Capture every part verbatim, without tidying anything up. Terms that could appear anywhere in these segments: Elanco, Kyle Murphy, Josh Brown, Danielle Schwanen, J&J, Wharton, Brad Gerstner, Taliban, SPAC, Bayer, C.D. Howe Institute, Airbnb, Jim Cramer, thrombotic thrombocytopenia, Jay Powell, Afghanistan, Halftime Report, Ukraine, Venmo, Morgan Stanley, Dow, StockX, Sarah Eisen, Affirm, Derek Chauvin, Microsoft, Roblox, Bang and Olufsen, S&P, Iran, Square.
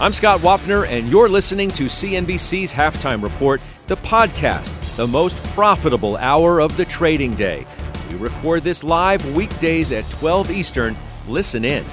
I'm Scott Wapner, and you're listening to C N B C's Halftime Report, the podcast, the most profitable hour of the trading day. We record this live weekdays at twelve Eastern. Listen in.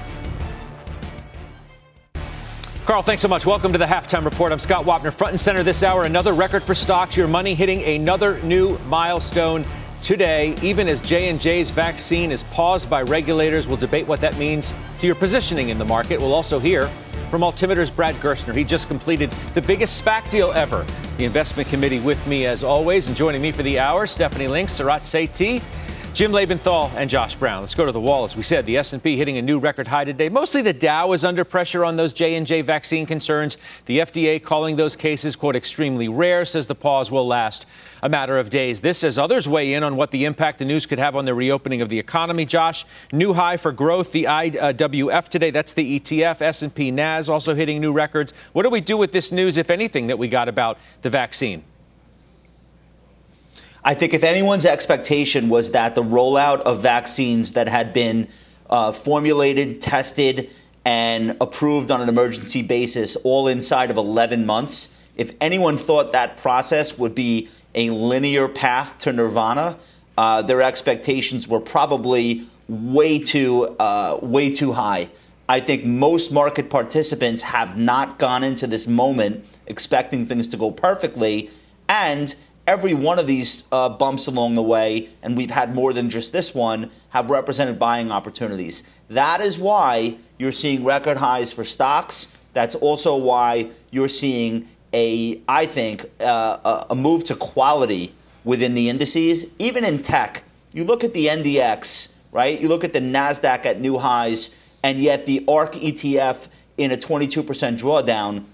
Carl, thanks so much. Welcome to the Halftime Report. I'm Scott Wapner. Front and center this hour, another record for stocks. Your money hitting another new milestone today, even as J and J's vaccine is paused by regulators. We'll debate what that means to your positioning in the market. We'll also hear from Altimeter's Brad Gerstner. He just completed the biggest SPAC deal ever. The investment committee with me as always, and joining me for the hour, Stephanie Link, Surat Sethi, Jim Labenthal, and Josh Brown. Let's go to the wall. As we said, the S and P hitting a new record high today. Mostly the Dow is under pressure on those J and J vaccine concerns. The F D A calling those cases, quote, extremely rare, says the pause will last a matter of days. This as others weigh in on what the impact the news could have on the reopening of the economy. Josh, new high for growth, the I W F today. That's the E T F. S and P, N A S also hitting new records. What do we do with this news, if anything, that we got about the vaccine? I think if anyone's expectation was that the rollout of vaccines that had been uh, formulated, tested, and approved on an emergency basis all inside of eleven months, if anyone thought that process would be a linear path to nirvana, uh, their expectations were probably way too, uh, way too high. I think most market participants have not gone into this moment expecting things to go perfectly, and every one of these uh, bumps along the way, and we've had more than just this one, have represented buying opportunities. That is why you're seeing record highs for stocks. That's also why you're seeing a, I think, uh, a move to quality within the indices, even in tech. You look at the N D X, right? You look at the NASDAQ at new highs, and yet the ARK E T F in a twenty-two percent drawdown.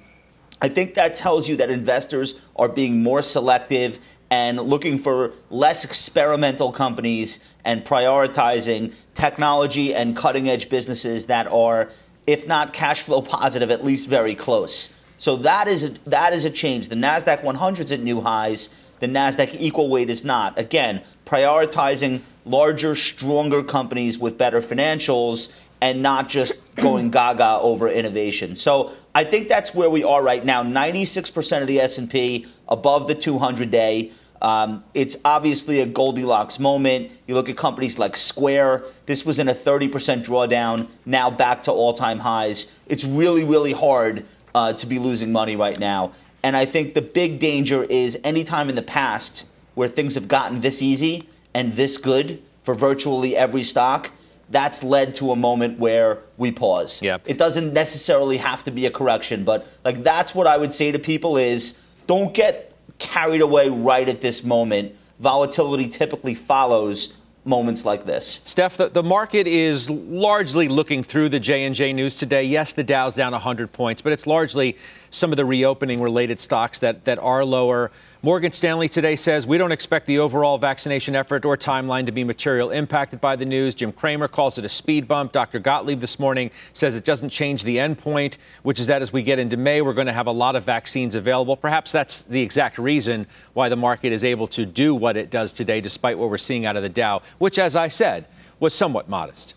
I think that tells you that investors are being more selective and looking for less experimental companies and prioritizing technology and cutting-edge businesses that are, if not cash flow positive, at least very close. So that is a, that is a change. The NASDAQ one hundred is at new highs. The NASDAQ equal weight is not. Again, prioritizing larger, stronger companies with better financials and not just going gaga over innovation. So I think that's where we are right now. ninety-six percent of the S and P above the two hundred day. Um, it's obviously a Goldilocks moment. You look at companies like Square. This was in a thirty percent drawdown, now back to all-time highs. It's really, really hard uh, to be losing money right now. And I think the big danger is any time in the past where things have gotten this easy and this good for virtually every stock, that's led to a moment where we pause. Yep. It doesn't necessarily have to be a correction, but like that's what I would say to people is don't get carried away right at this moment. Volatility typically follows moments like this. Steph, the, the market is largely looking through the J and J news today. Yes, the Dow's down one hundred points, but it's largely some of the reopening-related stocks that, that are lower. Morgan Stanley today says we don't expect the overall vaccination effort or timeline to be material impacted by the news. Jim Cramer calls it a speed bump. Doctor Gottlieb this morning says it doesn't change the end point, which is that as we get into May, we're going to have a lot of vaccines available. Perhaps that's the exact reason why the market is able to do what it does today, despite what we're seeing out of the Dow, which, as I said, was somewhat modest.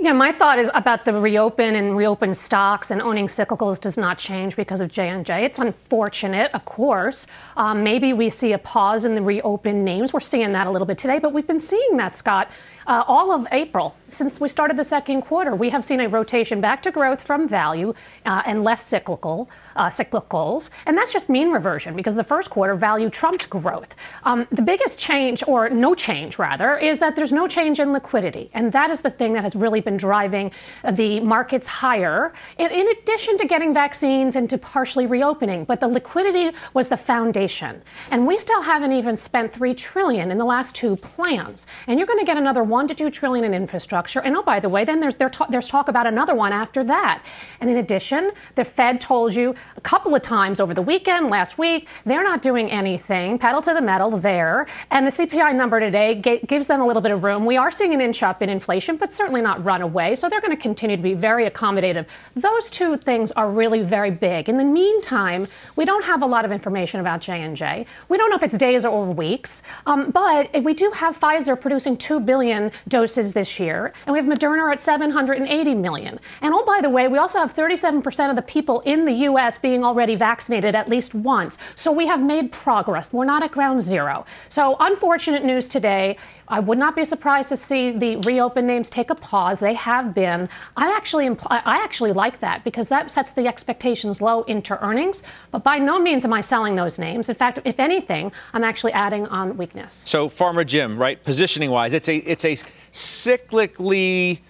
Yeah, my thought is about the reopen and reopen stocks and owning cyclicals does not change because of J and J. It's unfortunate, of course. Um, maybe we see a pause in the reopen names. We're seeing that a little bit today, but we've been seeing that, Scott, uh, all of April. Since we started the second quarter, we have seen a rotation back to growth from value uh, and less cyclical, uh, cyclicals. And that's just mean reversion because the first quarter value trumped growth. Um, the biggest change, or no change rather, is that there's no change in liquidity. And that is the thing that has really been been driving the markets higher, in, in addition to getting vaccines and to partially reopening. But the liquidity was the foundation. And we still haven't even spent three trillion dollars in the last two plans. And you're going to get another one to two trillion dollars in infrastructure. And oh, by the way, then there's, there's talk about another one after that. And in addition, the Fed told you a couple of times over the weekend, last week, they're not doing anything. Pedal to the metal there. And the C P I number today gives them a little bit of room. We are seeing an inch up in inflation, but certainly not run away. So they're going to continue to be very accommodative. Those two things are really very big. In the meantime, we don't have a lot of information about J and J. We don't know if it's days or weeks, um, but we do have Pfizer producing two billion doses this year. And we have Moderna at seven hundred eighty million. And oh, by the way, we also have thirty-seven percent of the people in the U S being already vaccinated at least once. So we have made progress. We're not at ground zero. So unfortunate news today. I would not be surprised to see the reopen names take a pause. They have been. I actually impl- I actually like that because that sets the expectations low into earnings. But by no means am I selling those names. In fact, if anything, I'm actually adding on weakness. So Farmer Jim, right, positioning wise, it's a it's a cyclically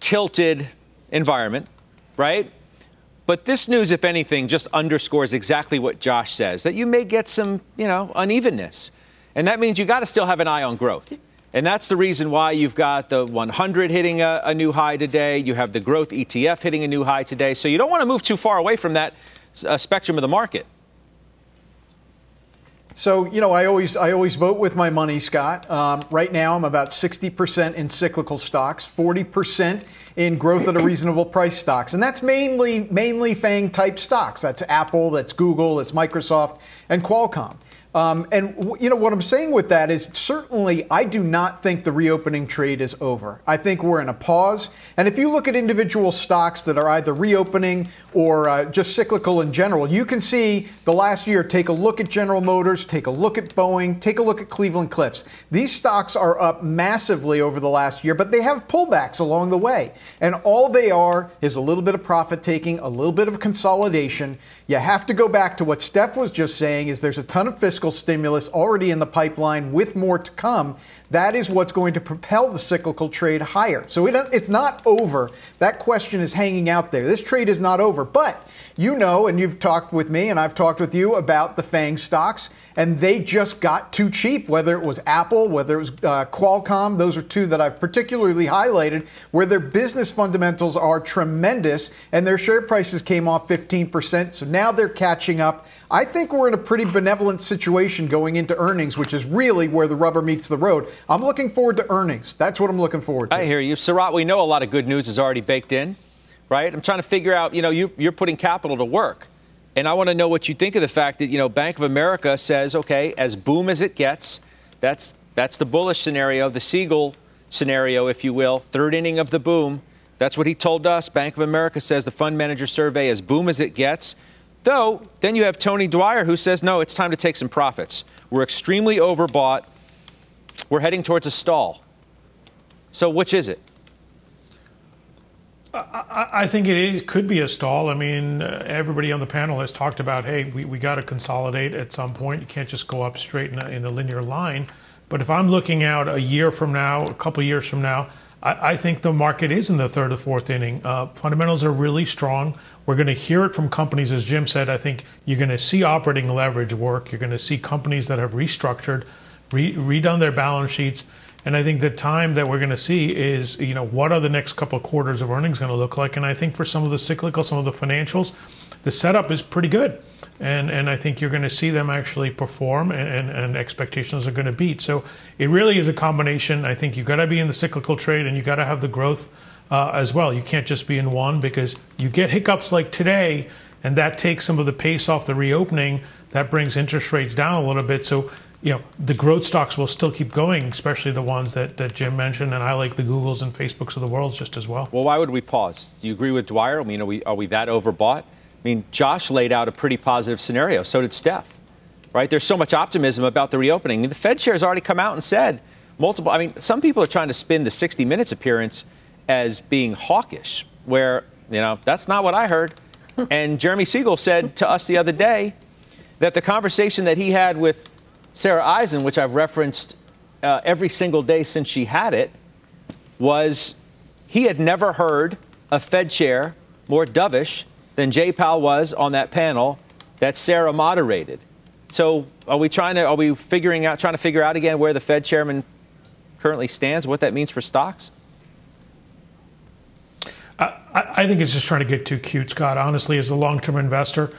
tilted environment, right? But this news, if anything, just underscores exactly what Josh says, that you may get some, you know, unevenness. And that means you got to still have an eye on growth. And that's the reason why you've got the one hundred hitting a, a new high today. You have the growth E T F hitting a new high today. So you don't want to move too far away from that uh, spectrum of the market. So, you know, I always I always vote with my money, Scott. Um, right now, I'm about sixty percent in cyclical stocks, forty percent in growth at a reasonable price stocks. And that's mainly mainly FANG type stocks. That's Apple, that's Google, that's Microsoft and Qualcomm. Um, and, you know, what I'm saying with that is certainly I do not think the reopening trade is over. I think we're in a pause. And if you look at individual stocks that are either reopening or uh, just cyclical in general, you can see the last year, take a look at General Motors, take a look at Boeing, take a look at Cleveland-Cliffs. These stocks are up massively over the last year, but they have pullbacks along the way. And all they are is a little bit of profit taking, a little bit of consolidation. You have to go back to what Steph was just saying is there's a ton of fiscal stimulus already in the pipeline with more to come. That is what's going to propel the cyclical trade higher. So it, it's not over. That question is hanging out there. This trade is not over. But you know, and you've talked with me and I've talked with you about the FANG stocks, and they just got too cheap, whether it was Apple, whether it was uh, Qualcomm. Those are two that I've particularly highlighted where their business fundamentals are tremendous and their share prices came off fifteen percent. So now they're catching up. I think we're in a pretty benevolent situation going into earnings, which is really where the rubber meets the road. I'm looking forward to earnings. That's what I'm looking forward to. I hear you. Surat, we know a lot of good news is already baked in, right? I'm trying to figure out, you know, you, you're putting capital to work. And I want to know what you think of the fact that, you know, Bank of America says, okay, as boom as it gets, that's that's the bullish scenario, the Siegel scenario, if you will, third inning of the boom. That's what he told us. Bank of America says the fund manager survey as boom as it gets. Though, then you have Tony Dwyer who says, no, it's time to take some profits. We're extremely overbought. We're heading towards a stall. So which is it? I, I think it is, could be a stall. I mean, uh, everybody on the panel has talked about, hey, we, we got to consolidate at some point. You can't just go up straight in a, in a linear line. But if I'm looking out a year from now, a couple of years from now, I think the market is in the third or fourth inning. Uh, fundamentals are really strong. We're going to hear it from companies, as Jim said. I think you're going to see operating leverage work. You're going to see companies that have restructured, re- redone their balance sheets. And I think the time that we're going to see is, you know, what are the next couple of quarters of earnings going to look like? And I think for some of the cyclical, some of the financials, the setup is pretty good. And and I think you're going to see them actually perform and, and, and expectations are going to beat. So it really is a combination. I think you've got to be in the cyclical trade and you've got to have the growth uh, as well. You can't just be in one because you get hiccups like today and that takes some of the pace off the reopening. That brings interest rates down a little bit. So, you know, the growth stocks will still keep going, especially the ones that, that Jim mentioned. And I like the Googles and Facebooks of the world just as well. Well, why would we pause? Do you agree with Dwyer? I mean, are we, are we that overbought? I mean, Josh laid out a pretty positive scenario. So did Steph, right? There's so much optimism about the reopening. I mean, the Fed chair has already come out and said multiple. I mean, some people are trying to spin the sixty minutes appearance as being hawkish, where, you know, that's not what I heard. And Jeremy Siegel said to us the other day that the conversation that he had with Sarah Eisen, which I've referenced uh, every single day since she had it, was He had never heard a Fed chair more dovish than Jay Powell was on that panel that Sarah moderated. So are we trying to, are we figuring out, trying to figure out again where the Fed chairman currently stands, what that means for stocks? I, I think it's just trying to get too cute, Scott, honestly, as a long-term investor.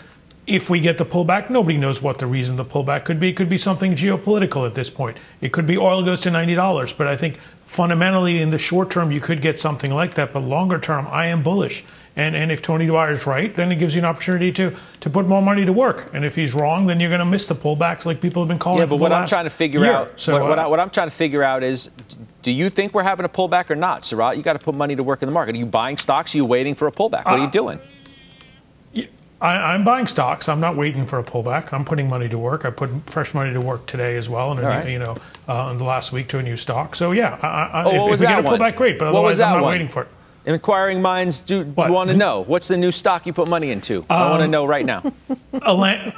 If we get the pullback, nobody knows what the reason the pullback could be. It could be something geopolitical at this point. It could be oil goes to ninety dollars. But I think fundamentally in the short term, you could get something like that. But longer term, I am bullish. And, and if Tony Dwyer is right, then it gives you an opportunity to, to put more money to work. And if he's wrong, then you're going to miss the pullbacks like people have been calling for. Yeah, but for what I'm trying to figure year. out, so, what, what, uh, I, what I'm trying to figure out is, do you think we're having a pullback or not, Surat? You got to put money to work in the market. Are you buying stocks? Are you waiting for a pullback? What are you doing? I, I'm buying stocks. I'm not waiting for a pullback. I'm putting money to work. I put fresh money to work today as well, and All right. you know, uh, in the last week to a new stock. So yeah, I, I, oh, if, what was if we that get a pullback, one? great. But otherwise, I'm not one? waiting for it. Inquiring minds do want to know what's the new stock you put money into. Um, I want to know right now. Alan-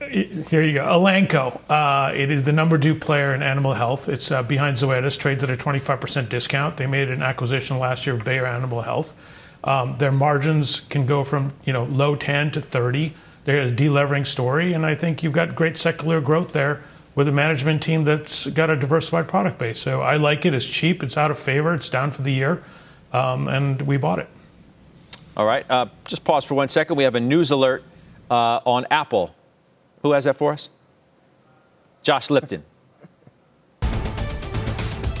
Here you go. Elanco. Uh, it is the number two player in animal health. It's uh, behind Zoetis. Trades at a twenty-five percent discount. They made an acquisition last year of Bayer Animal Health. Um, their margins can go from, you know, low ten to thirty. They're a delevering story, and I think you've got great secular growth there with a management team that's got a diversified product base. So I like it. It's cheap. It's out of favor. It's down for the year, um, and we bought it. All right. Uh, just pause for one second. We have a news alert uh, on Apple. Who has that for us? Josh Lipton.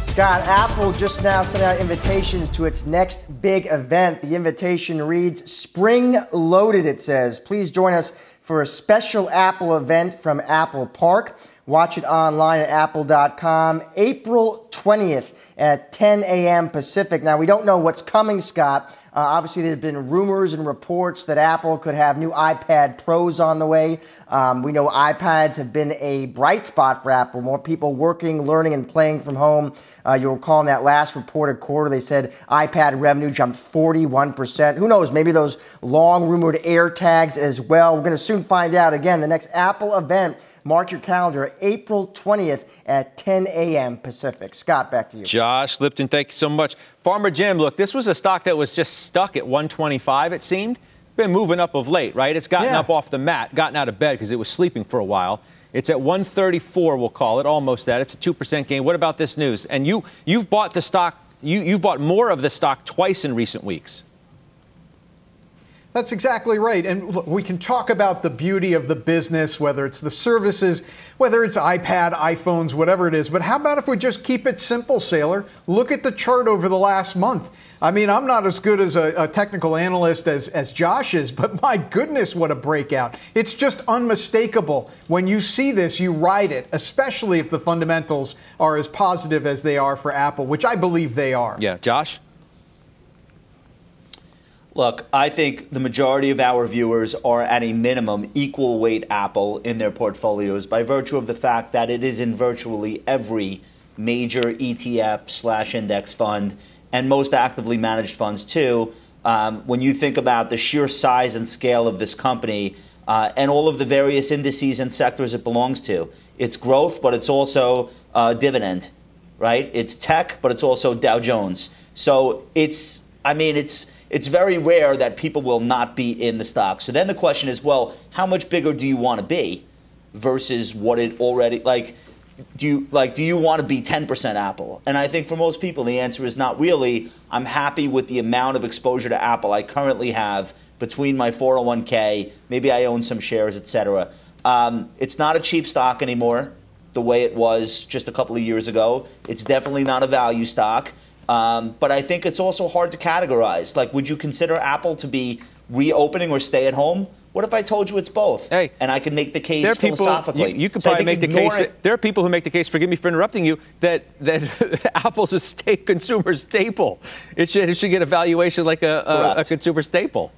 Scott, Apple just now sent out invitations to its next big event. The invitation reads, Spring Loaded, it says. Please join us for a special Apple event from Apple Park. Watch it online at apple dot com, April twentieth at ten a.m. Pacific. Now, we don't know what's coming, Scott. Uh, obviously, there have been rumors and reports that Apple could have new iPad Pros on the way. Um, we know iPads have been a bright spot for Apple. More people working, learning, and playing from home. Uh, you'll recall in that last reported quarter, they said iPad revenue jumped forty-one percent. Who knows? Maybe those long rumored AirTags as well. We're going to soon find out. Again, the next Apple event. Mark your calendar, April twentieth at ten a.m. Pacific. Scott, back to you. Josh Lipton, thank you so much. Farmer Jim, look, this was a stock that was just stuck at one twenty-five, it seemed. Been moving up of late, right? It's gotten yeah. up off the mat, gotten out of bed because it was sleeping for a while. It's at one thirty-four, we'll call it, almost that. It's a two percent gain. What about this news? And you, you've bought the stock, you, you've bought more of the stock twice in recent weeks. That's exactly right. And look, we can talk about the beauty of the business, whether it's the services, whether it's iPad, iPhones, whatever it is. But how about if we just keep it simple, Sailor? Look at the chart over the last month. I mean, I'm not as good as a, a technical analyst as, as Josh is, but my goodness, what a breakout. It's just unmistakable. When you see this, you ride it, especially if the fundamentals are as positive as they are for Apple, which I believe they are. Yeah. Josh? Look, I think the majority of our viewers are at a minimum equal weight Apple in their portfolios by virtue of the fact that it is in virtually every major E T F slash index fund and most actively managed funds, too. Um, when you think about the sheer size and scale of this company uh, and all of the various indices and sectors it belongs to, it's growth, but it's also uh, dividend, right? It's tech, but it's also Dow Jones. So it's, I mean, it's... It's very rare that people will not be in the stock. So then the question is, well, how much bigger do you want to be versus what it already, like, do you like do you want to be ten percent Apple? And I think for most people, the answer is not really. I'm happy with the amount of exposure to Apple I currently have between my four oh one k, maybe I own some shares, et cetera. Um, it's not a cheap stock anymore the way it was just a couple of years ago. It's definitely not a value stock. Um, but I think it's also hard to categorize. Like, would you consider Apple to be reopening or stay at home? What if I told you it's both? Hey, and I can make the case there are people, philosophically. You, you could so probably make the case. That, there are people who make the case, forgive me for interrupting you, that, that Apple's a state consumer staple. It should, it should get a valuation like a, a, a consumer staple.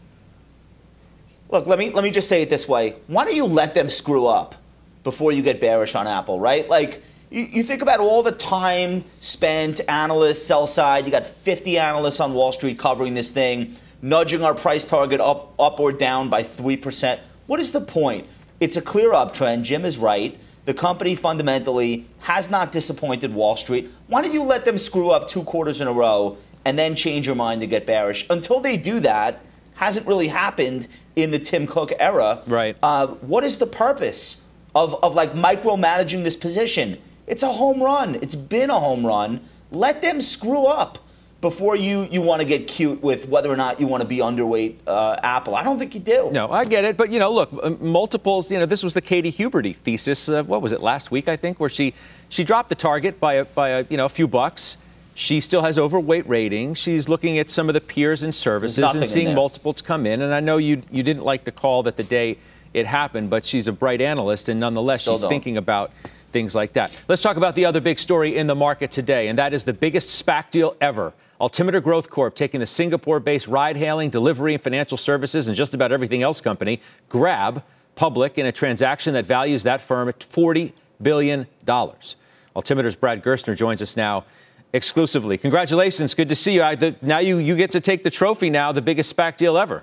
Look, let me, let me just say it this way. Why don't you let them screw up before you get bearish on Apple, right? Like... You think about all the time spent, analysts, sell side. You got fifty analysts on Wall Street covering this thing, nudging our price target up, up or down by three percent. What is the point? It's a clear uptrend. Jim is right. The company fundamentally has not disappointed Wall Street. Why don't you let them screw up two quarters in a row and then change your mind to get bearish. Until they do that, hasn't really happened in the Tim Cook era. Right. Uh, what is the purpose of, of like micromanaging this position? It's a home run. It's been a home run. Let them screw up before you, you want to get cute with whether or not you want to be underweight uh, Apple. I don't think you do. No, I get it. But, you know, look, multiples, you know, this was the Katie Huberty thesis. Uh, what was it, last week, I think, where she she dropped the target by, a, by a, you know, a few bucks. She still has overweight ratings. She's looking at some of the peers and services and seeing multiples come in. And I know you you didn't like the call that the day it happened, but she's a bright analyst. And nonetheless, she's thinking about things like that. Let's talk about the other big story in the market today, and that is the biggest SPAC deal ever. Altimeter Growth Corp taking the Singapore-based ride-hailing, delivery, and financial services and just about everything else company, Grab, public in a transaction that values that firm at forty billion dollars. Altimeter's Brad Gerstner joins us now exclusively. Congratulations. Good to see you. I, the, now you, you get to take the trophy now, the biggest SPAC deal ever.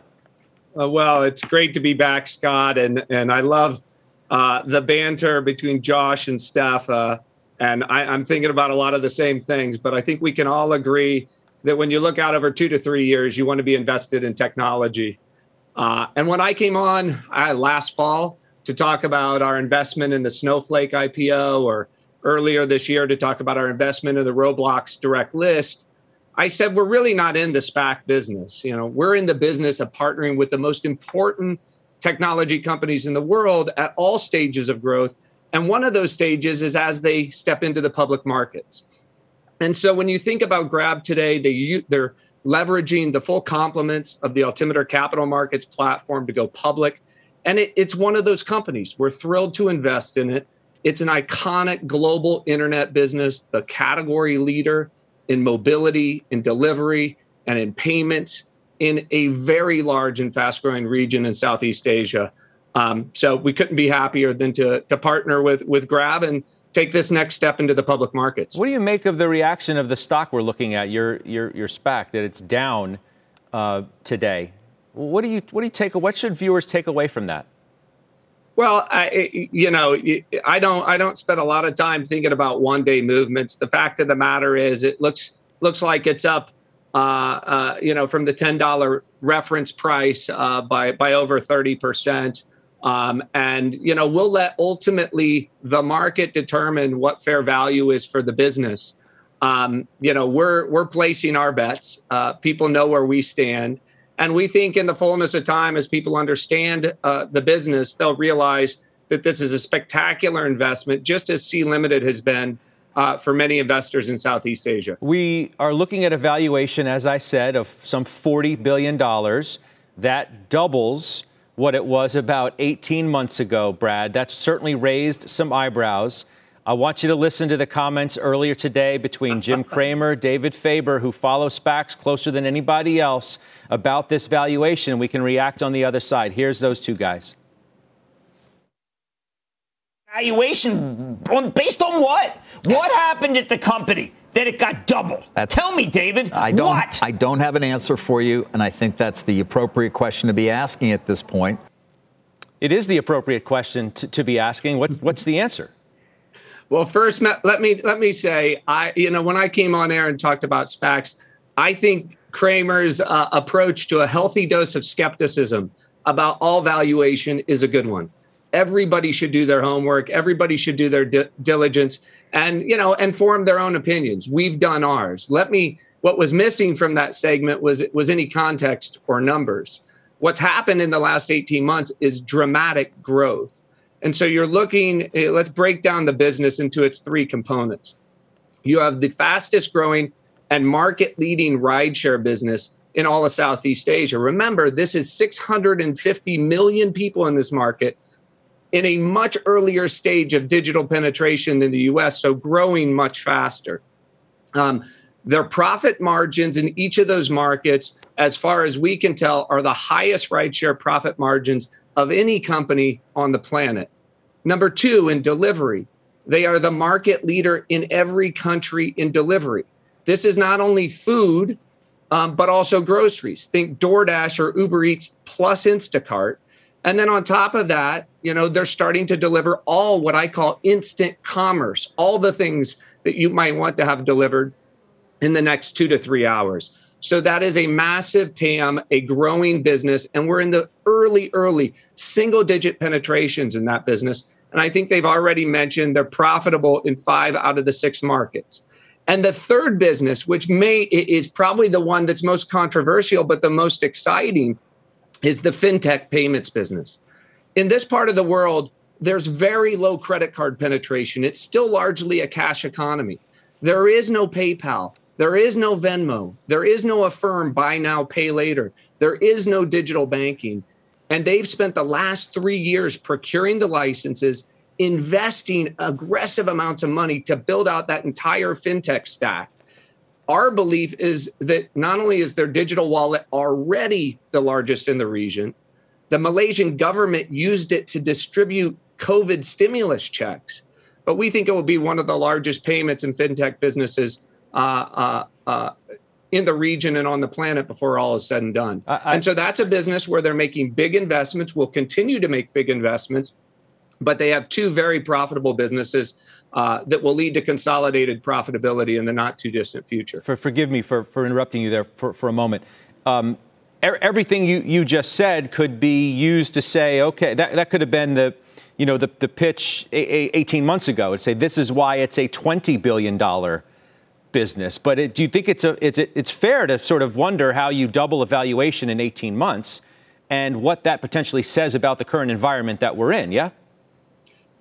Uh, well, it's great to be back, Scott, and, and I love Uh, the banter between Josh and Steph, uh, and I, I'm thinking about a lot of the same things, but I think we can all agree that when you look out over two to three years, you want to be invested in technology. Uh, and when I came on uh, last fall to talk about our investment in the Snowflake I P O, or earlier this year to talk about our investment in the Roblox direct list, I said, we're really not in the SPAC business. You know, we're in the business of partnering with the most important technology companies in the world at all stages of growth. And one of those stages is as they step into the public markets. And so when you think about Grab today, they, they're leveraging the full complements of the Altimeter Capital Markets platform to go public. And it, it's one of those companies. We're thrilled to invest in it. It's an iconic global internet business, the category leader in mobility, in delivery, and in payments, in a very large and fast-growing region in Southeast Asia. Um, so we couldn't be happier than to, to partner with, with Grab and take this next step into the public markets. What do you make of the reaction of the stock we're looking at, your your, your SPAC, that it's down uh, today? What do you what do you take? What should viewers take away from that? Well, I, you know, I don't I don't spend a lot of time thinking about one-day movements. The fact of the matter is, it looks looks like it's up Uh, uh, you know, from the ten dollar reference price uh, by, by over thirty percent. Um, and, you know, we'll let ultimately the market determine what fair value is for the business. Um, you know, we're, we're placing our bets. Uh, people know where we stand. And we think in the fullness of time, as people understand uh, the business, they'll realize that this is a spectacular investment, just as C Limited has been Uh, for many investors in Southeast Asia. We are looking at a valuation, as I said, of some forty billion dollars. That doubles what it was about eighteen months ago, Brad. That's certainly raised some eyebrows. I want you to listen to the comments earlier today between Jim Cramer, David Faber, who follow SPACs closer than anybody else, about this valuation. We can react on the other side. Here's those two guys. Valuation based on what? What happened at the company that it got doubled? That's, Tell me, David. I don't, what? I don't have an answer for you, and I think that's the appropriate question to be asking at this point. It is the appropriate question to, to be asking. What's what's the answer? Well, first, let me let me say, I you know when I came on air and talked about SPACs, I think Cramer's uh, approach to a healthy dose of skepticism about all valuation is a good one. Everybody should do their homework. Everybody should do their di- diligence and, you know, and form their own opinions. We've done ours. Let me, what was missing from that segment was, was any context or numbers. What's happened in the last eighteen months is dramatic growth. And so you're looking, let's break down the business into its three components. You have the fastest growing and market leading rideshare business in all of Southeast Asia. Remember, this is six hundred fifty million people in this market, in a much earlier stage of digital penetration than the U S, so growing much faster. Um, their profit margins in each of those markets, as far as we can tell, are the highest rideshare profit margins of any company on the planet. Number two, in delivery, they are the market leader in every country in delivery. This is not only food, um, but also groceries. Think DoorDash or Uber Eats plus Instacart. And then on top of that, you know, they're starting to deliver all what I call instant commerce, all the things that you might want to have delivered in the next two to three hours. So that is a massive T A M, a growing business, and we're in the early, early single-digit penetrations in that business. And I think they've already mentioned they're profitable in five out of the six markets. And the third business, which may is probably the one that's most controversial but the most exciting, is the fintech payments business. In this part of the world, there's very low credit card penetration. It's still largely a cash economy. There is no PayPal. There is no Venmo. There is no Affirm, buy now, pay later. There is no digital banking. And they've spent the last three years procuring the licenses, investing aggressive amounts of money to build out that entire fintech stack. Our belief is that not only is their digital wallet already the largest in the region, the Malaysian government used it to distribute COVID stimulus checks. But we think it will be one of the largest payments and fintech businesses uh, uh, uh, in the region and on the planet before all is said and done. I, I, and so that's a business where they're making big investments, will continue to make big investments, but they have two very profitable businesses uh, that will lead to consolidated profitability in the not too distant future. For, forgive me for, for interrupting you there for, for a moment. Um, er, everything you, you just said could be used to say, okay, that, that could have been the, you know, the, the pitch eighteen months ago and say, this is why it's a twenty billion dollars business. But it, do you think it's a, it's a, it's fair to sort of wonder how you double a valuation in eighteen months and what that potentially says about the current environment that we're in? Yeah.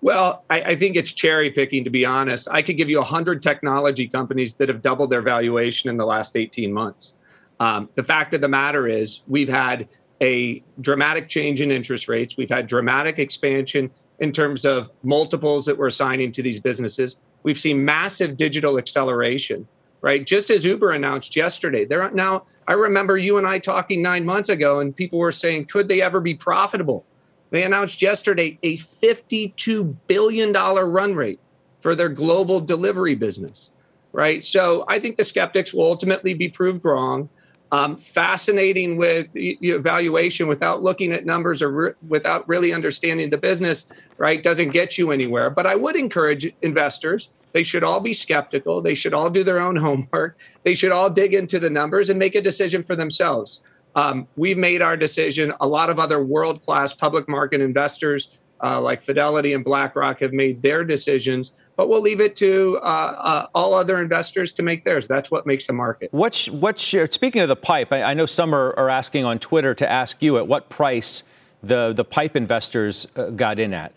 Well, I, I think it's cherry picking, to be honest. I could give you one hundred technology companies that have doubled their valuation in the last eighteen months. Um, the fact of the matter is we've had a dramatic change in interest rates. We've had dramatic expansion in terms of multiples that we're assigning to these businesses. We've seen massive digital acceleration, right? Just as Uber announced yesterday. They're now, I remember you and I talking nine months ago and people were saying, could they ever be profitable? They announced yesterday a fifty-two billion dollars run rate for their global delivery business, right? So I think the skeptics will ultimately be proved wrong. Um, fascinating with valuation without looking at numbers or re- without really understanding the business, right, doesn't get you anywhere. But I would encourage investors, they should all be skeptical. They should all do their own homework. They should all dig into the numbers and make a decision for themselves. Um, we've made our decision. A lot of other world-class public market investors uh, like Fidelity and BlackRock have made their decisions, but we'll leave it to uh, uh, all other investors to make theirs. That's what makes a market. What's, what's your, speaking of the pipe, I, I know some are, are asking on Twitter to ask you at what price the, the pipe investors uh, got in at.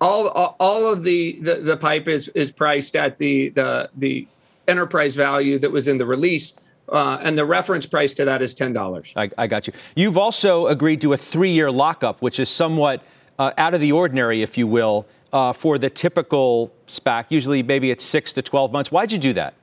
All, all, all of the, the, the pipe is, is priced at the, the, the enterprise value that was in the release. Uh, and the reference price to that is ten dollars. I, I got you. You've also agreed to a three-year lockup, which is somewhat uh, out of the ordinary, if you will, uh, for the typical SPAC. Usually maybe it's six to twelve months. Why'd you do that?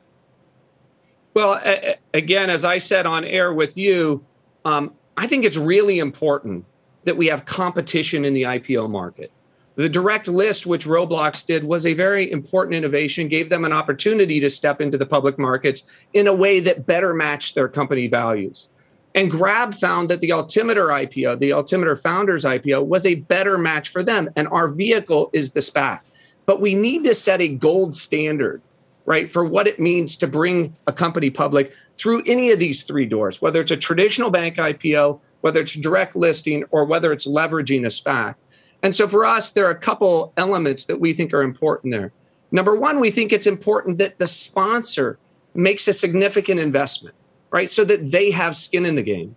Well, a- again, as I said on air with you, um, I think it's really important that we have competition in the I P O market. The direct list, which Roblox did, was a very important innovation, gave them an opportunity to step into the public markets in a way that better matched their company values. And Grab found that the Altimeter I P O, the Altimeter Founders I P O, was a better match for them. And our vehicle is the SPAC. But we need to set a gold standard, right, for what it means to bring a company public through any of these three doors, whether it's a traditional bank I P O, whether it's direct listing, or whether it's leveraging a SPAC. And so for us, there are a couple elements that we think are important there. Number one, we think it's important that the sponsor makes a significant investment, right, so that they have skin in the game.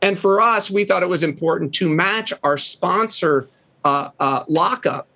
And for us, we thought it was important to match our sponsor uh, uh, lockup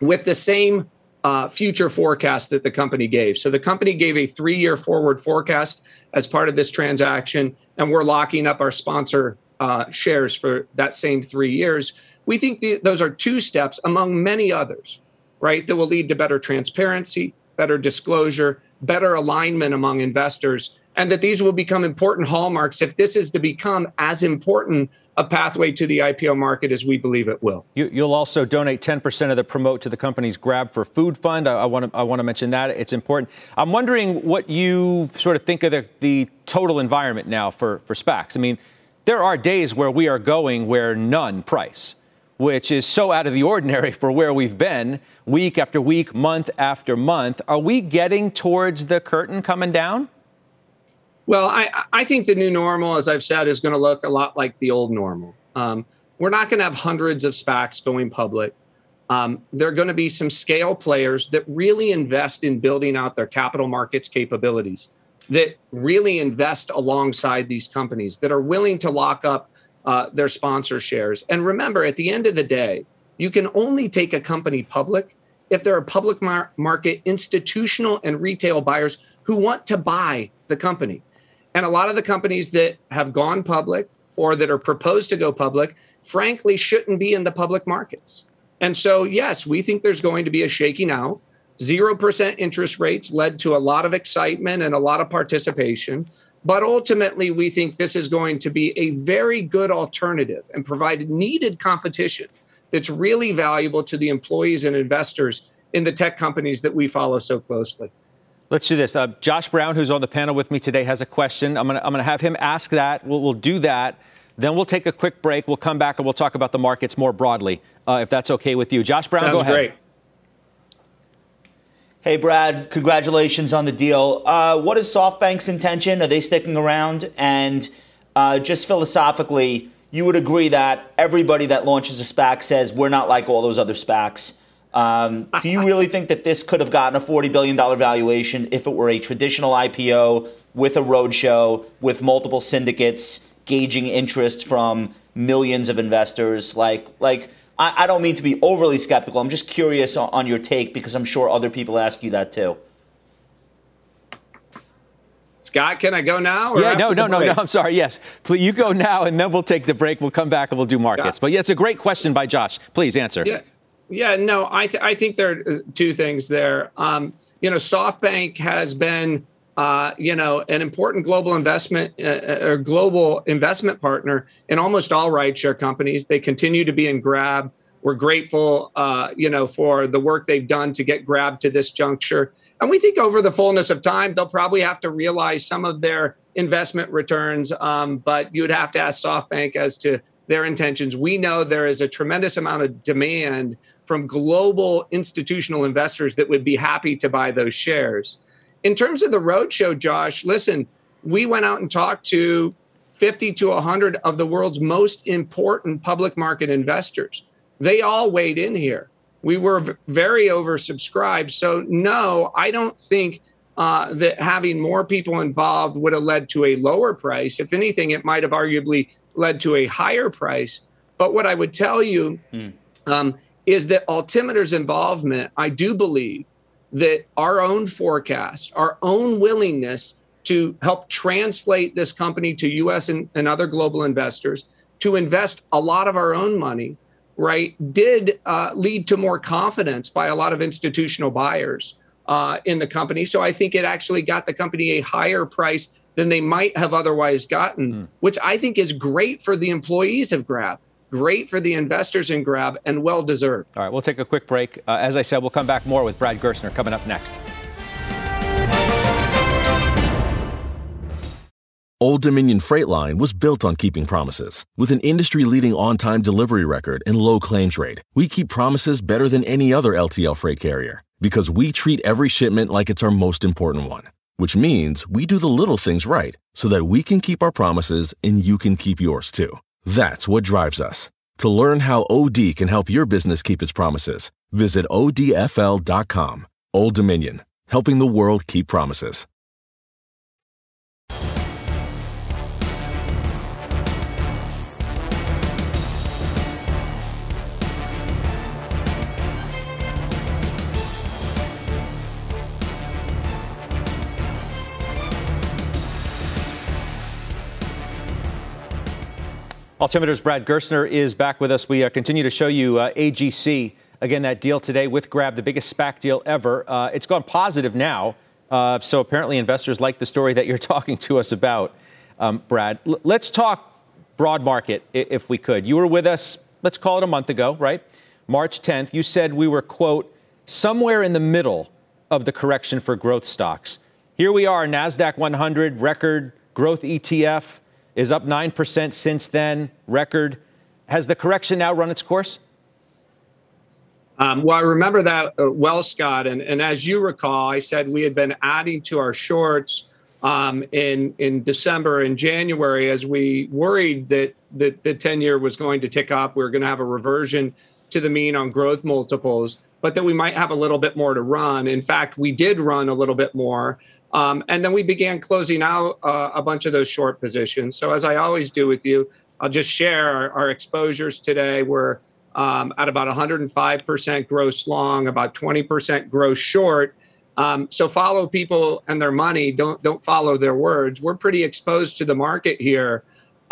with the same uh, future forecast that the company gave. So the company gave a three-year forward forecast as part of this transaction, and we're locking up our sponsor uh, shares for that same three years. We think the, those are two steps among many others, right, that will lead to better transparency, better disclosure, better alignment among investors, and that these will become important hallmarks if this is to become as important a pathway to the I P O market as we believe it will. You, you'll also donate ten percent of the promote to the company's Grab for Food Fund. I, I want to I want to mention that. It's important. I'm wondering what you sort of think of the, the total environment now for, for SPACs. I mean, there are days where we are going where none price. which is so out of the ordinary for where we've been week after week, month after month. Are we getting towards the curtain coming down? Well, I, I think the new normal, as I've said, is going to look a lot like the old normal. Um, we're not going to have hundreds of SPACs going public. Um, there are going to be some scale players that really invest in building out their capital markets capabilities, that really invest alongside these companies, that are willing to lock up uh, their sponsor shares. And remember, at the end of the day, you can only take a company public if there are public mar- market institutional and retail buyers who want to buy the company. And a lot of the companies that have gone public or that are proposed to go public, frankly, shouldn't be in the public markets. And so, yes, we think there's going to be a shaking out. Zero percent interest rates led to a lot of excitement and a lot of participation. But ultimately, we think this is going to be a very good alternative and provide needed competition that's really valuable to the employees and investors in the tech companies that we follow so closely. Let's do this. Uh, Josh Brown, who's on the panel with me today, has a question. I'm going to I'm going to have him ask that. We'll, we'll do that. Then we'll take a quick break. We'll come back and we'll talk about the markets more broadly, uh, if that's okay with you. Josh Brown, Sounds go ahead. Great. Hey, Brad, congratulations on the deal. Uh, what is SoftBank's intention? Are they sticking around? And uh, just philosophically, you would agree that everybody that launches a SPAC says we're not like all those other SPACs. Um, do you really think that this could have gotten a forty billion dollars valuation if it were a traditional I P O with a roadshow, with multiple syndicates, gauging interest from millions of investors? Like, like I, I don't mean to be overly skeptical. I'm just curious on, on your take, because I'm sure other people ask you that too. Scott, can I go now? Or yeah, no, no, no, no. I'm sorry. Yes, please. You go now, and then we'll take the break. We'll come back and we'll do markets. Yeah. But yeah, it's a great question by Josh. Please answer. Yeah. Yeah, no, I, th- I think there are two things there. Um, you know, SoftBank has been, uh, you know, an important global investment uh, or global investment partner in almost all rideshare companies. They continue to be in Grab. We're grateful, uh, you know, for the work they've done to get Grab to this juncture. And we think over the fullness of time, they'll probably have to realize some of their investment returns. Um, but you would have to ask SoftBank as to their intentions. We know there is a tremendous amount of demand from global institutional investors that would be happy to buy those shares. In terms of the roadshow, Josh, listen, we went out and talked to fifty to one hundred of the world's most important public market investors. They all weighed in here. We were very oversubscribed. So no, I don't think Uh, that having more people involved would have led to a lower price. If anything, it might have arguably led to a higher price. But what I would tell you mm. um, is that Altimeter's involvement, I do believe that our own forecast, our own willingness to help translate this company to U S and, and other global investors, to invest a lot of our own money, right, did uh, lead to more confidence by a lot of institutional buyers Uh, in the company. So I think it actually got the company a higher price than they might have otherwise gotten, mm. which I think is great for the employees of Grab, great for the investors in Grab, and well-deserved. All right, we'll take a quick break. Uh, as I said, we'll come back more with Brad Gerstner coming up next. Old Dominion Freight Line was built on keeping promises. With an industry-leading on-time delivery record and low claims rate, we keep promises better than any other L T L freight carrier, because we treat every shipment like it's our most important one, which means we do the little things right so that we can keep our promises and you can keep yours too. That's what drives us. To learn how O D can help your business keep its promises, visit O D F L dot com. Old Dominion, helping the world keep promises. Altimeter's Brad Gerstner is back with us. We uh, continue to show you uh, A G C, again, that deal today with Grab, the biggest SPAC deal ever. Uh, it's gone positive now, uh, so apparently investors like the story that you're talking to us about, um, Brad. L- let's talk broad market, I- if we could. You were with us, let's call it a month ago, right? March tenth. You said we were, quote, somewhere in the middle of the correction for growth stocks. Here we are, NASDAQ one hundred, record growth E T F, is up nine percent since then, record. Has the correction now run its course? Um, well, I remember that uh, well, Scott. And, and as you recall, I said we had been adding to our shorts um, in in December and January as we worried that the, the ten-year was going to tick up. We were going to have a reversion to the mean on growth multiples, but that we might have a little bit more to run. In fact, we did run a little bit more. Um, and then we began closing out uh, a bunch of those short positions. So as I always do with you, I'll just share our, our exposures today. We're Um, at about one hundred five percent gross long, about twenty percent gross short. Um, so follow people and their money. Don't don't follow their words. We're pretty exposed to the market here.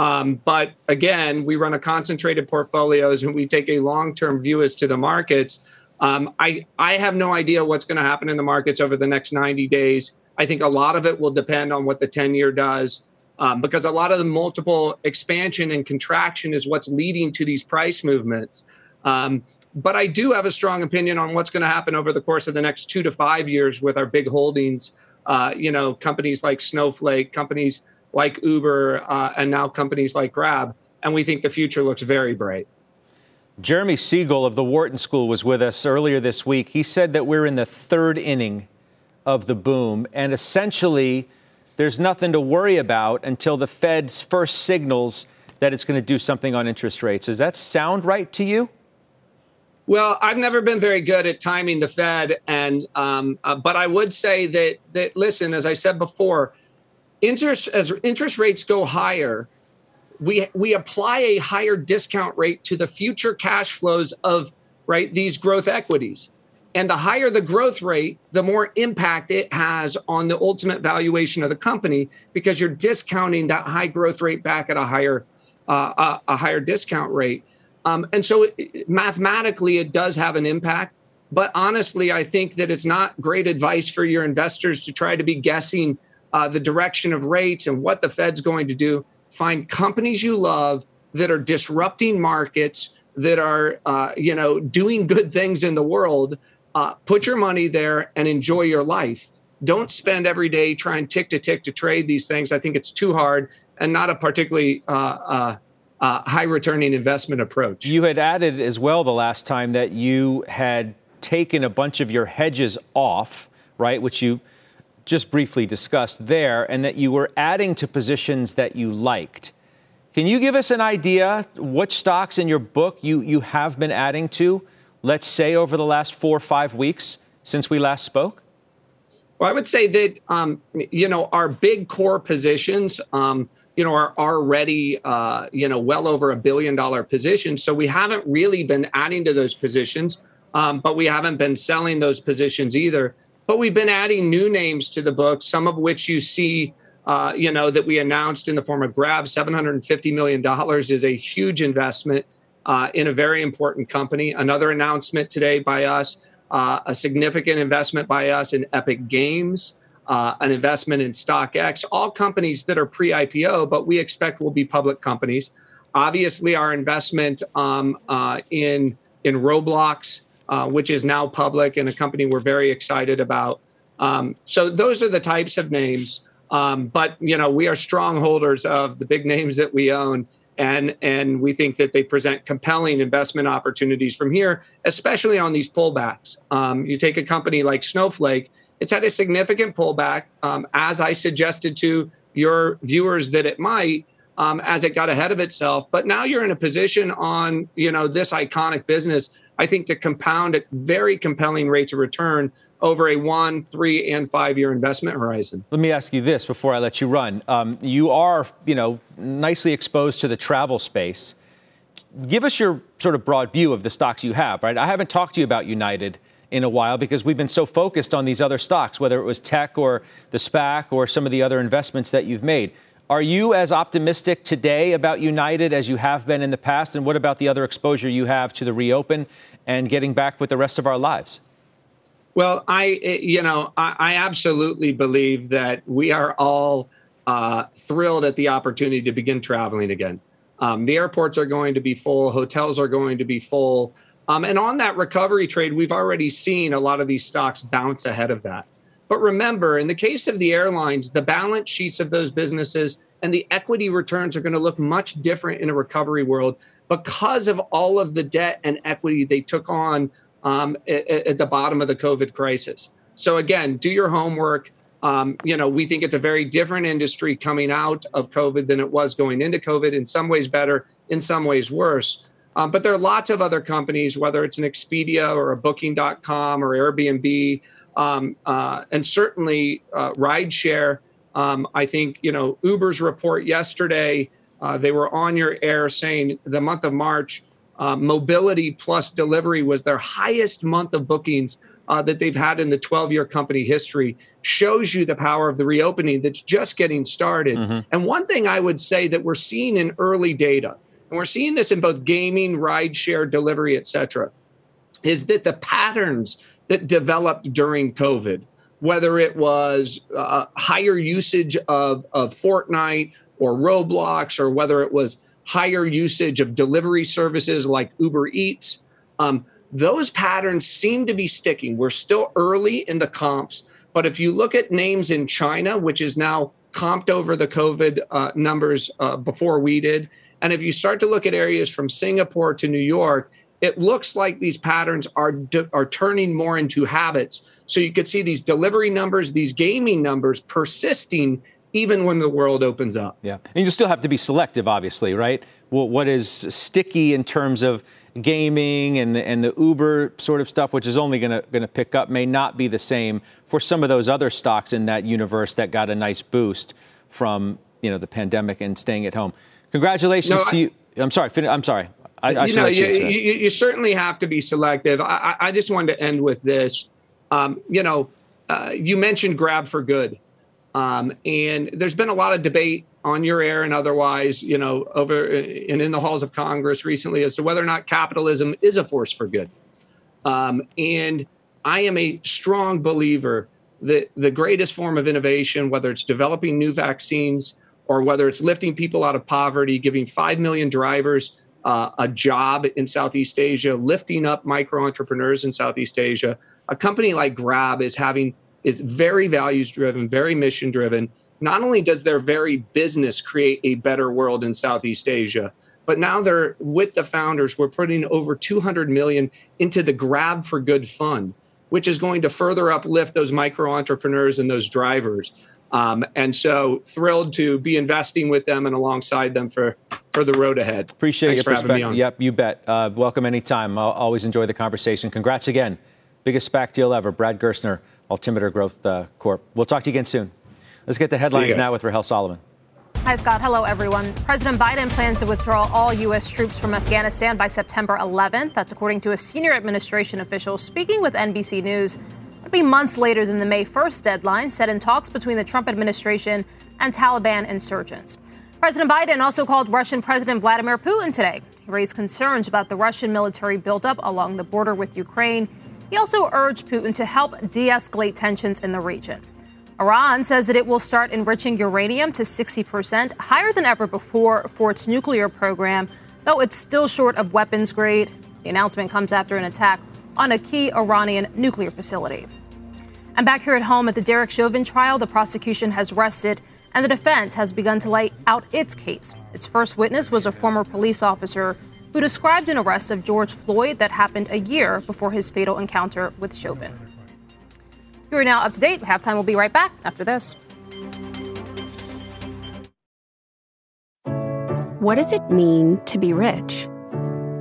Um, but again, we run a concentrated portfolios and we take a long-term view as to the markets. Um, I, I have no idea what's going to happen in the markets over the next ninety days. I think a lot of it will depend on what the ten-year does. Um, because a lot of the multiple expansion and contraction is what's leading to these price movements. Um, but I do have a strong opinion on what's going to happen over the course of the next two to five years with our big holdings, uh, you know, companies like Snowflake, companies like Uber, uh, and now companies like Grab. And we think the future looks very bright. Jeremy Siegel of the Wharton School was with us earlier this week. He said that we're in the third inning of the boom and essentially there's nothing to worry about until the Fed's first signals that it's going to do something on interest rates. Does that sound right to you? Well, I've never been very good at timing the Fed. And um, uh, but I would say that, that, listen, as I said before, interest as interest rates go higher, we we apply a higher discount rate to the future cash flows of right these growth equities. And the higher the growth rate, the more impact it has on the ultimate valuation of the company because you're discounting that high growth rate back at a higher uh, a higher discount rate. Um, and so it, mathematically, it does have an impact. But honestly, I think that it's not great advice for your investors to try to be guessing uh, the direction of rates and what the Fed's going to do. Find companies you love that are disrupting markets, that are, uh, you know, doing good things in the world. Uh, put your money there and enjoy your life. Don't spend every day trying tick to tick to trade these things. I think it's too hard and not a particularly uh, uh, uh, high returning investment approach. You had added as well the last time that you had taken a bunch of your hedges off, right, which you just briefly discussed there, and that you were adding to positions that you liked. Can you give us an idea what stocks in your book you, you have been adding to, let's say, over the last four or five weeks since we last spoke? Well, I would say that, um, you know, our big core positions, um, you know, are already, uh, you know, well over a billion dollar position. So we haven't really been adding to those positions, um, but we haven't been selling those positions either. But we've been adding new names to the book, some of which you see, uh, you know, that we announced in the form of Grab. Seven hundred fifty million dollars is a huge investment. Uh, in a very important company. Another announcement today by us, uh, a significant investment by us in Epic Games, uh, an investment in StockX, all companies that are pre-I P O, but we expect will be public companies. Obviously, our investment um, uh, in, in Roblox, uh, which is now public and a company we're very excited about. Um, so those are the types of names. Um, but, you know, we are strong holders of the big names that we own. And, and we think that they present compelling investment opportunities from here, especially on these pullbacks. Um, you take a company like Snowflake, it's had a significant pullback, um, as I suggested to your viewers that it might, um, as it got ahead of itself. But now you're in a position on, you know, this iconic business, I think, to compound at very compelling rates of return over a one, three, and five-year investment horizon. Let me ask you this before I let you run. Um, you are, you know, nicely exposed to the travel space. Give us your sort of broad view of the stocks you have, right? I haven't talked to you about United in a while because we've been so focused on these other stocks, whether it was tech or the SPAC or some of the other investments that you've made. Are you as optimistic today about United as you have been in the past? And what about the other exposure you have to the reopen and getting back with the rest of our lives? Well, I, you know, I, I absolutely believe that we are all uh, thrilled at the opportunity to begin traveling again. Um, the airports are going to be full. Hotels are going to be full. Um, and on that recovery trade, we've already seen a lot of these stocks bounce ahead of that. But remember, in the case of the airlines, the balance sheets of those businesses and the equity returns are going to look much different in a recovery world because of all of the debt and equity they took on um, at, at the bottom of the COVID crisis. So again, do your homework. Um, you know, we think it's a very different industry coming out of COVID than it was going into COVID, in some ways better, in some ways worse. Um, but there are lots of other companies, whether it's an Expedia or a booking dot com or Airbnb, um, uh, and certainly uh, rideshare. Um, I think, you know, Uber's report yesterday, uh, they were on your air saying the month of March, uh, mobility plus delivery was their highest month of bookings Uh, that they've had in the twelve-year company history. Shows you the power of the reopening that's just getting started. Mm-hmm. And one thing I would say that we're seeing in early data, and we're seeing this in both gaming, rideshare, delivery, et cetera, is that the patterns that developed during COVID, whether it was uh, higher usage of, of Fortnite or Roblox, or whether it was higher usage of delivery services like Uber Eats, um, those patterns seem to be sticking. We're still early in the comps, but if you look at names in China, which is now comped over the COVID uh, numbers uh, before we did, and if you start to look at areas from Singapore to New York, it looks like these patterns are, are turning more into habits. So you could see these delivery numbers, these gaming numbers persisting even when the world opens up. Yeah, and you still have to be selective, obviously, right? Well, what is sticky in terms of gaming and the, and the Uber sort of stuff, which is only going to pick up, may not be the same for some of those other stocks in that universe that got a nice boost from, you know, the pandemic and staying at home. Congratulations no, to I, you. I'm sorry. I'm sorry. I, you, I know, you, you, you, you certainly have to be selective. I, I just wanted to end with this. Um, you know, uh, you mentioned Grab for Good. Um, and there's been a lot of debate on your air and otherwise, you know, over and in the halls of Congress recently as to whether or not capitalism is a force for good. Um, and I am a strong believer that the greatest form of innovation, whether it's developing new vaccines or whether it's lifting people out of poverty, giving five million drivers uh, a job in Southeast Asia, lifting up micro entrepreneurs in Southeast Asia, a company like Grab is having is very values-driven, very mission-driven. Not only does their very business create a better world in Southeast Asia, but now they're, with the founders, we're putting over two hundred million dollars into the Grab for Good fund, which is going to further uplift those micro-entrepreneurs and those drivers. Um, and so thrilled to be investing with them and alongside them for, for the road ahead. Appreciate Thanks your perspective. Yep, you bet. Uh, welcome anytime. I'll always enjoy the conversation. Congrats again. Biggest SPAC deal ever, Brad Gerstner. Altimeter Growth uh, Corp. We'll talk to you again soon. Let's get the headlines now with Rahel Solomon. Hi, Scott. Hello, everyone. President Biden plans to withdraw all U S troops from Afghanistan by September eleventh. That's according to a senior administration official speaking with N B C News. It'll be months later than the May first deadline set in talks between the Trump administration and Taliban insurgents. President Biden also called Russian President Vladimir Putin today. He raised concerns about the Russian military buildup along the border with Ukraine. He also urged Putin to help de-escalate tensions in the region. Iran says that it will start enriching uranium to sixty percent, higher than ever before, for its nuclear program, though it's still short of weapons grade. The announcement comes after an attack on a key Iranian nuclear facility. And back here at home at the Derek Chauvin trial, the prosecution has rested and the defense has begun to lay out its case. Its first witness was a former police officer who described an arrest of George Floyd that happened a year before his fatal encounter with Chauvin. You are now up to date. Halftime will be right back after this. What does it mean to be rich?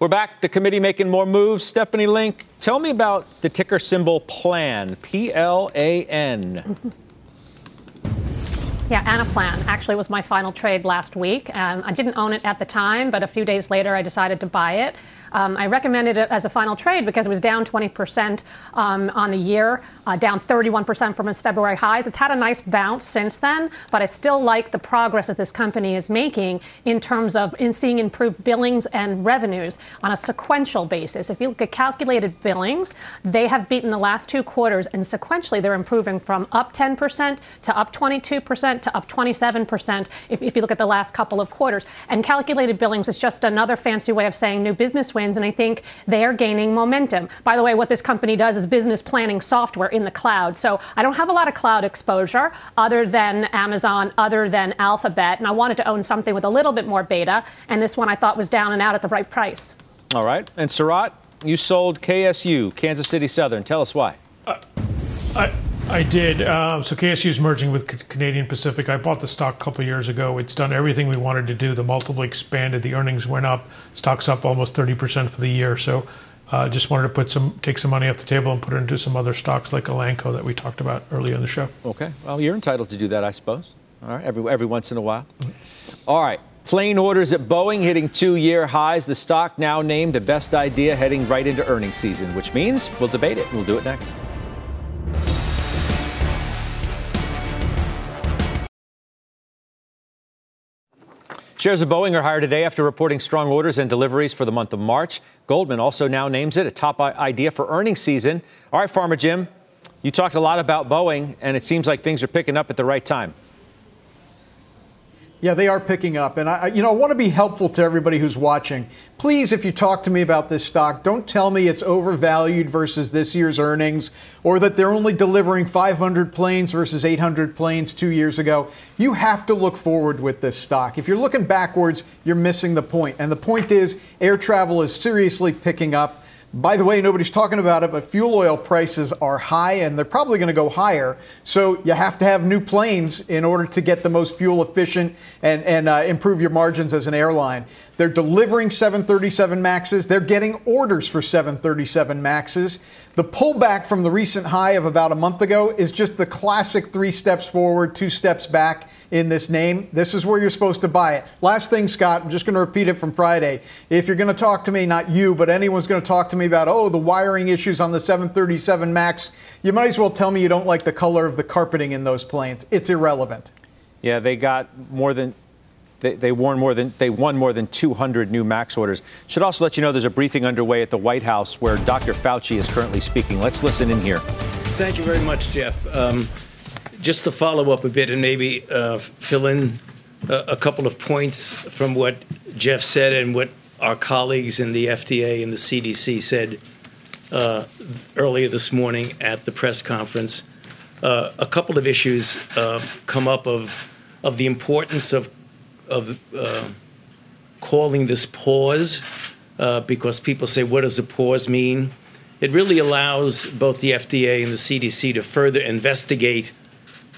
We're back. The committee making more moves. Stephanie Link, tell me about the ticker symbol PLAN, P L A N. Yeah, Anaplan actually was my final trade last week. Um, I didn't own it at the time, but a few days later I decided to buy it. Um, I recommended it as a final trade because it was down twenty percent um, on the year, uh, down thirty-one percent from its February highs. It's had a nice bounce since then, but I still like the progress that this company is making in terms of in seeing improved billings and revenues on a sequential basis. If you look at calculated billings, they have beaten the last two quarters, and sequentially they're improving from up ten percent to up twenty-two percent to up twenty-seven percent if, if you look at the last couple of quarters. And calculated billings is just another fancy way of saying new business wins. And I think they are gaining momentum. By the way, what this company does is business planning software in the cloud. So I don't have a lot of cloud exposure other than Amazon, other than Alphabet. And I wanted to own something with a little bit more beta. And this one I thought was down and out at the right price. All right. And Surat, you sold K S U, Kansas City Southern. Tell us why. Uh, I, I did. Uh, so K S U is merging with C- Canadian Pacific. I bought the stock a couple of years ago. It's done everything we wanted to do. The multiple expanded. The earnings went up. Stock's up almost thirty percent for the year. So uh, just wanted to put some, take some money off the table and put it into some other stocks like Elanco that we talked about earlier in the show. Okay. Well, you're entitled to do that, I suppose. All right. Every every once in a while. Mm-hmm. All right. Plane orders at Boeing hitting two-year highs. The stock now named a best idea heading right into earnings season, which means we'll debate it. We'll do it next. Shares of Boeing are higher today after reporting strong orders and deliveries for the month of March. Goldman also now names it a top idea for earnings season. All right, Farmer Jim, you talked a lot about Boeing, and it seems like things are picking up at the right time. Yeah, they are picking up. And, I, you know, I want to be helpful to everybody who's watching. Please, if you talk to me about this stock, don't tell me it's overvalued versus this year's earnings or that they're only delivering five hundred planes versus eight hundred planes two years ago. You have to look forward with this stock. If you're looking backwards, you're missing the point. And the point is air travel is seriously picking up. By the way, nobody's talking about it, but fuel oil prices are high and they're probably going to go higher. So you have to have new planes in order to get the most fuel efficient and, and uh, improve your margins as an airline. They're delivering seven thirty-seven Maxes. They're getting orders for seven thirty-seven Maxes. The pullback from the recent high of about a month ago is just the classic three steps forward, two steps back in this name. This is where you're supposed to buy it. Last thing, Scott, I'm just going to repeat it from Friday. If you're going to talk to me, not you, but anyone's going to talk to me about, oh, the wiring issues on the seven thirty-seven Max, you might as well tell me you don't like the color of the carpeting in those planes. It's irrelevant. Yeah, they got more than... They, they, won more than, they won more than two hundred new Max orders. Should also let you know there's a briefing underway at the White House where Doctor Fauci is currently speaking. Let's listen in here. Thank you very much, Jeff. Um, just to follow up a bit and maybe uh, fill in a, a couple of points from what Jeff said and what our colleagues in the F D A and the C D C said uh, earlier this morning at the press conference. Uh, a couple of issues uh, come up of of the importance of of uh, calling this pause, uh, because people say, what does a pause mean? It really allows both the F D A and the C D C to further investigate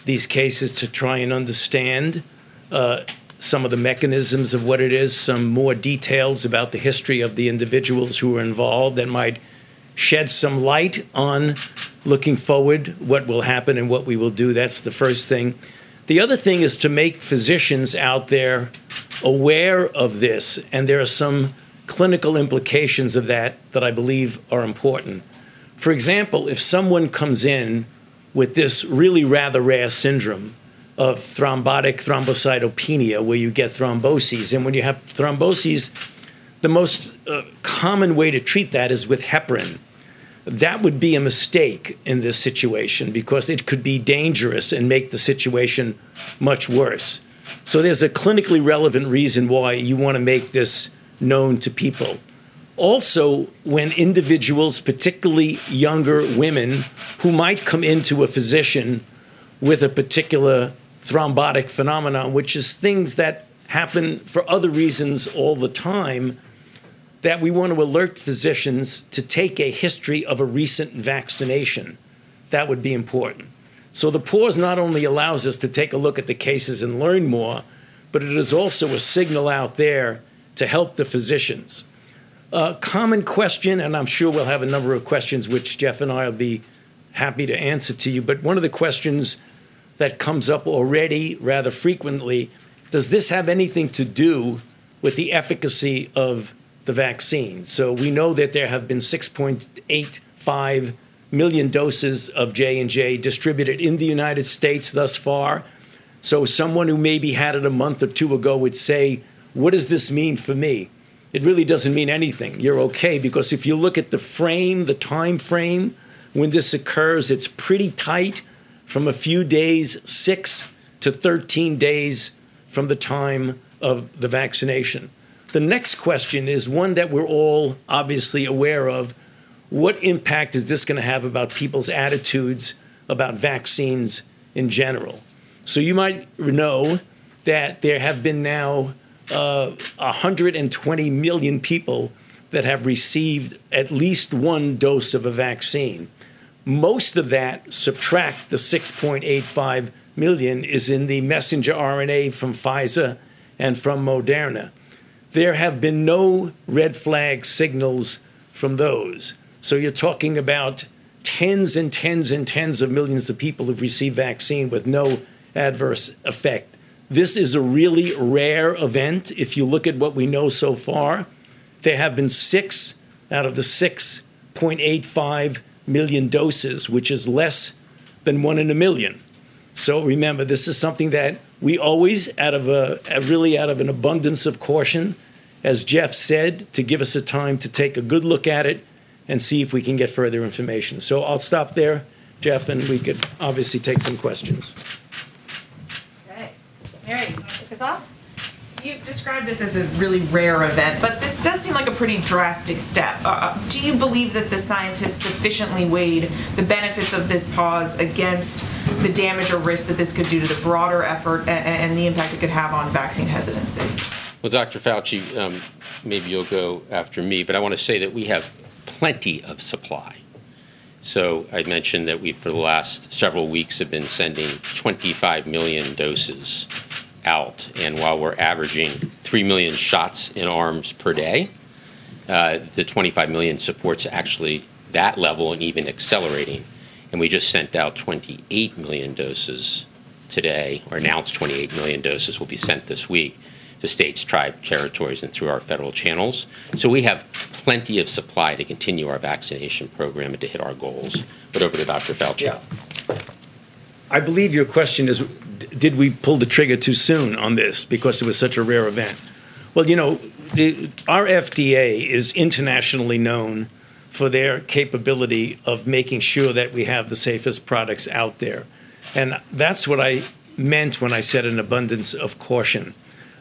these cases to try and understand uh, some of the mechanisms of what it is, some more details about the history of the individuals who are involved that might shed some light on looking forward, what will happen and what we will do. That's the first thing. The other thing is to make physicians out there aware of this, and there are some clinical implications of that that I believe are important. For example, if someone comes in with this really rather rare syndrome of thrombotic thrombocytopenia, where you get thromboses, and when you have thromboses, the most uh, common way to treat that is with heparin. That would be a mistake in this situation because it could be dangerous and make the situation much worse. So there's a clinically relevant reason why you want to make this known to people. Also, when individuals, particularly younger women, who might come into a physician with a particular thrombotic phenomenon, which is things that happen for other reasons all the time, that we want to alert physicians to take a history of a recent vaccination. That would be important. So the pause not only allows us to take a look at the cases and learn more, but it is also a signal out there to help the physicians. A uh, common question, and I'm sure we'll have a number of questions which Jeff and I will be happy to answer to you, but one of the questions that comes up already rather frequently, does this have anything to do with the efficacy of the vaccine? So we know that there have been six point eight five million doses of J and J distributed in the United States thus far. So someone who maybe had it a month or two ago would say, what does this mean for me? It really doesn't mean anything. You're okay, because if you look at the frame, the time frame, when this occurs, it's pretty tight from a few days, six to thirteen days from the time of the vaccination. The next question is one that we're all obviously aware of. What impact is this going to have about people's attitudes about vaccines in general? So you might know that there have been now Uh, one hundred twenty million people that have received at least one dose of a vaccine. Most of that, subtract the six point eight five million, is in the messenger R N A from Pfizer and from Moderna. There have been no red flag signals from those. So you're talking about tens and tens and tens of millions of people who've received vaccine with no adverse effect. This is a really rare event. If you look at what we know so far, there have been six out of the six point eight five million doses, which is less than one in a million. So remember, this is something that we always, out of a, really out of an abundance of caution, as Jeff said, to give us a time to take a good look at it and see if we can get further information. So I'll stop there, Jeff, and we could obviously take some questions. Mary, you want to kick us off? You've described this as a really rare event, but this does seem like a pretty drastic step. Uh, do you believe that the scientists sufficiently weighed the benefits of this pause against the damage or risk that this could do to the broader effort and the impact it could have on vaccine hesitancy? Well, Doctor Fauci, um, maybe you'll go after me, but I want to say that we have plenty of supply. So I mentioned that we, for the last several weeks, have been sending twenty-five million doses out. And while we're averaging three million shots in arms per day, uh, the twenty-five million supports actually that level and even accelerating. And we just sent out twenty-eight million doses today, or announced twenty-eight million doses will be sent this week to states, tribes, territories, and through our federal channels. So we have plenty of supply to continue our vaccination program and to hit our goals. But over to Doctor Fauci. Yeah. I believe your question is, did we pull the trigger too soon on this because it was such a rare event? Well, you know, the, our F D A is internationally known for their capability of making sure that we have the safest products out there. And that's what I meant when I said an abundance of caution.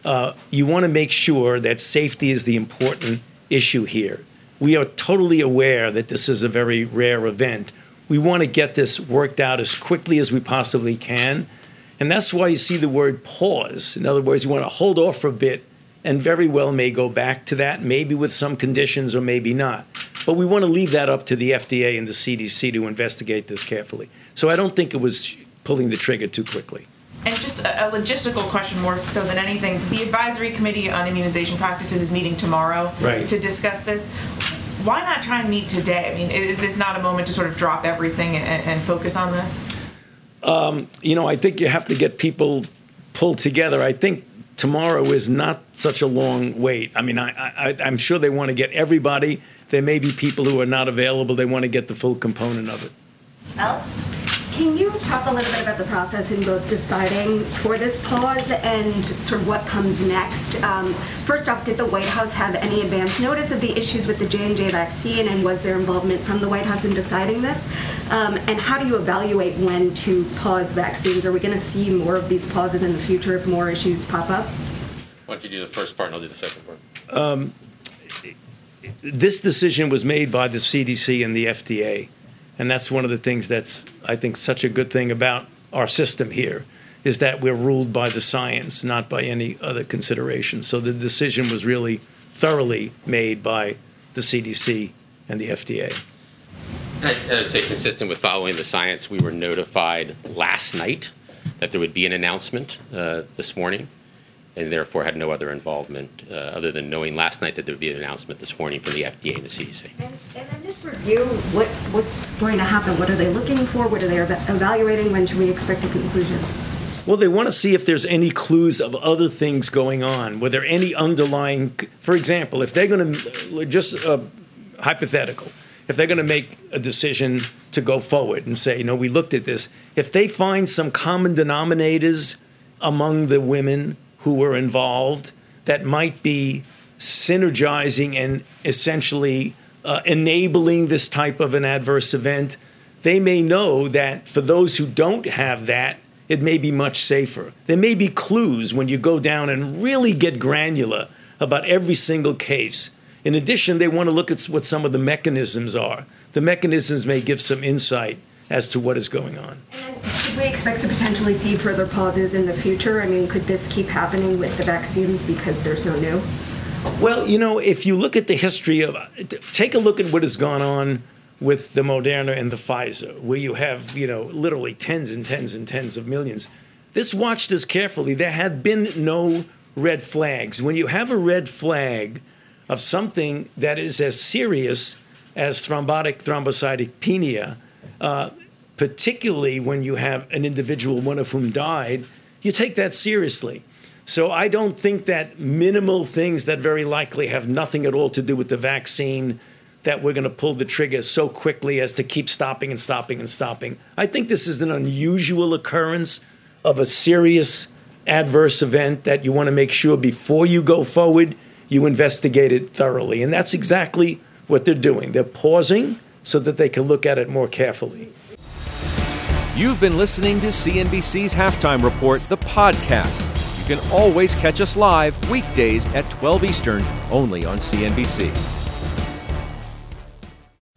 Uh, you want to make sure that safety is the important issue here. We are totally aware that this is a very rare event. We want to get this worked out as quickly as we possibly can. And that's why you see the word pause. In other words, you want to hold off for a bit and very well may go back to that, maybe with some conditions or maybe not. But we want to leave that up to the F D A and the C D C to investigate this carefully. So I don't think it was pulling the trigger too quickly. And just a logistical question more so than anything. The Advisory Committee on Immunization Practices is meeting tomorrow right. to discuss this. Why not try and meet today? I mean, is this not a moment to sort of drop everything and, and focus on this? Um, you know, I think you have to get people pulled together. I think tomorrow is not such a long wait. I mean, I, I, I'm sure they want to get everybody. There may be people who are not available. They want to get the full component of it. Oh. Can you talk a little bit about the process in both deciding for this pause and sort of what comes next? Um, first off, did the White House have any advance notice of the issues with the J and J vaccine, and was there involvement from the White House in deciding this? Um, and how do you evaluate when to pause vaccines? Are we going to see more of these pauses in the future if more issues pop up? Why don't you do the first part, and I'll do the second part. Um, this decision was made by the C D C and the F D A, and that's one of the things that's, I think, such a good thing about our system here, is that we're ruled by the science, not by any other consideration. So the decision was really thoroughly made by the C D C and the F D A. And I'd say consistent with following the science, we were notified last night that there would be an announcement uh, this morning, and therefore had no other involvement uh, other than knowing last night that there would be an announcement this morning from the F D A and the C D C. And, and in this review, what, what's going to happen? What are they looking for? What are they evaluating? When should we expect a conclusion? Well, they want to see if there's any clues of other things going on. Were there any underlying, for example, if they're going to, just uh, hypothetical, if they're going to make a decision to go forward and say, no, we looked at this, if they find some common denominators among the women who were involved that might be synergizing and essentially uh, enabling this type of an adverse event, they may know that for those who don't have that, it may be much safer. There may be clues when you go down and really get granular about every single case. In addition, they want to look at what some of the mechanisms are. The mechanisms may give some insight as to what is going on. And should we expect to potentially see further pauses in the future? I mean, could this keep happening with the vaccines because they're so new? Well, you know, if you look at the history of, take a look at what has gone on with the Moderna and the Pfizer, where you have, you know, literally tens and tens and tens of millions. This watched us carefully. There had been no red flags. When you have a red flag of something that is as serious as thrombotic thrombocytopenia, uh, particularly when you have an individual, one of whom died, you take that seriously. So I don't think that minimal things that very likely have nothing at all to do with the vaccine that we're going to pull the trigger so quickly as to keep stopping and stopping and stopping. I think this is an unusual occurrence of a serious adverse event that you want to make sure before you go forward, you investigate it thoroughly. And that's exactly what they're doing. They're pausing so that they can look at it more carefully. You've been listening to C N B C's Halftime Report, the podcast. You can always catch us live weekdays at twelve Eastern, only on C N B C.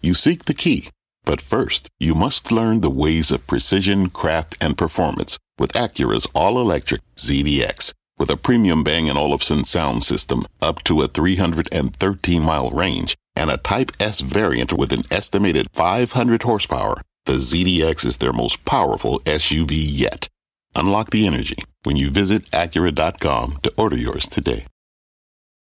You seek the key, but first, you must learn the ways of precision, craft, and performance with Acura's all-electric Z D X. With a premium Bang and Olufsen sound system, up to a three hundred thirteen mile range, and a Type S variant with an estimated five hundred horsepower, the Z D X is their most powerful S U V yet. Unlock the energy when you visit Acura dot com to order yours today.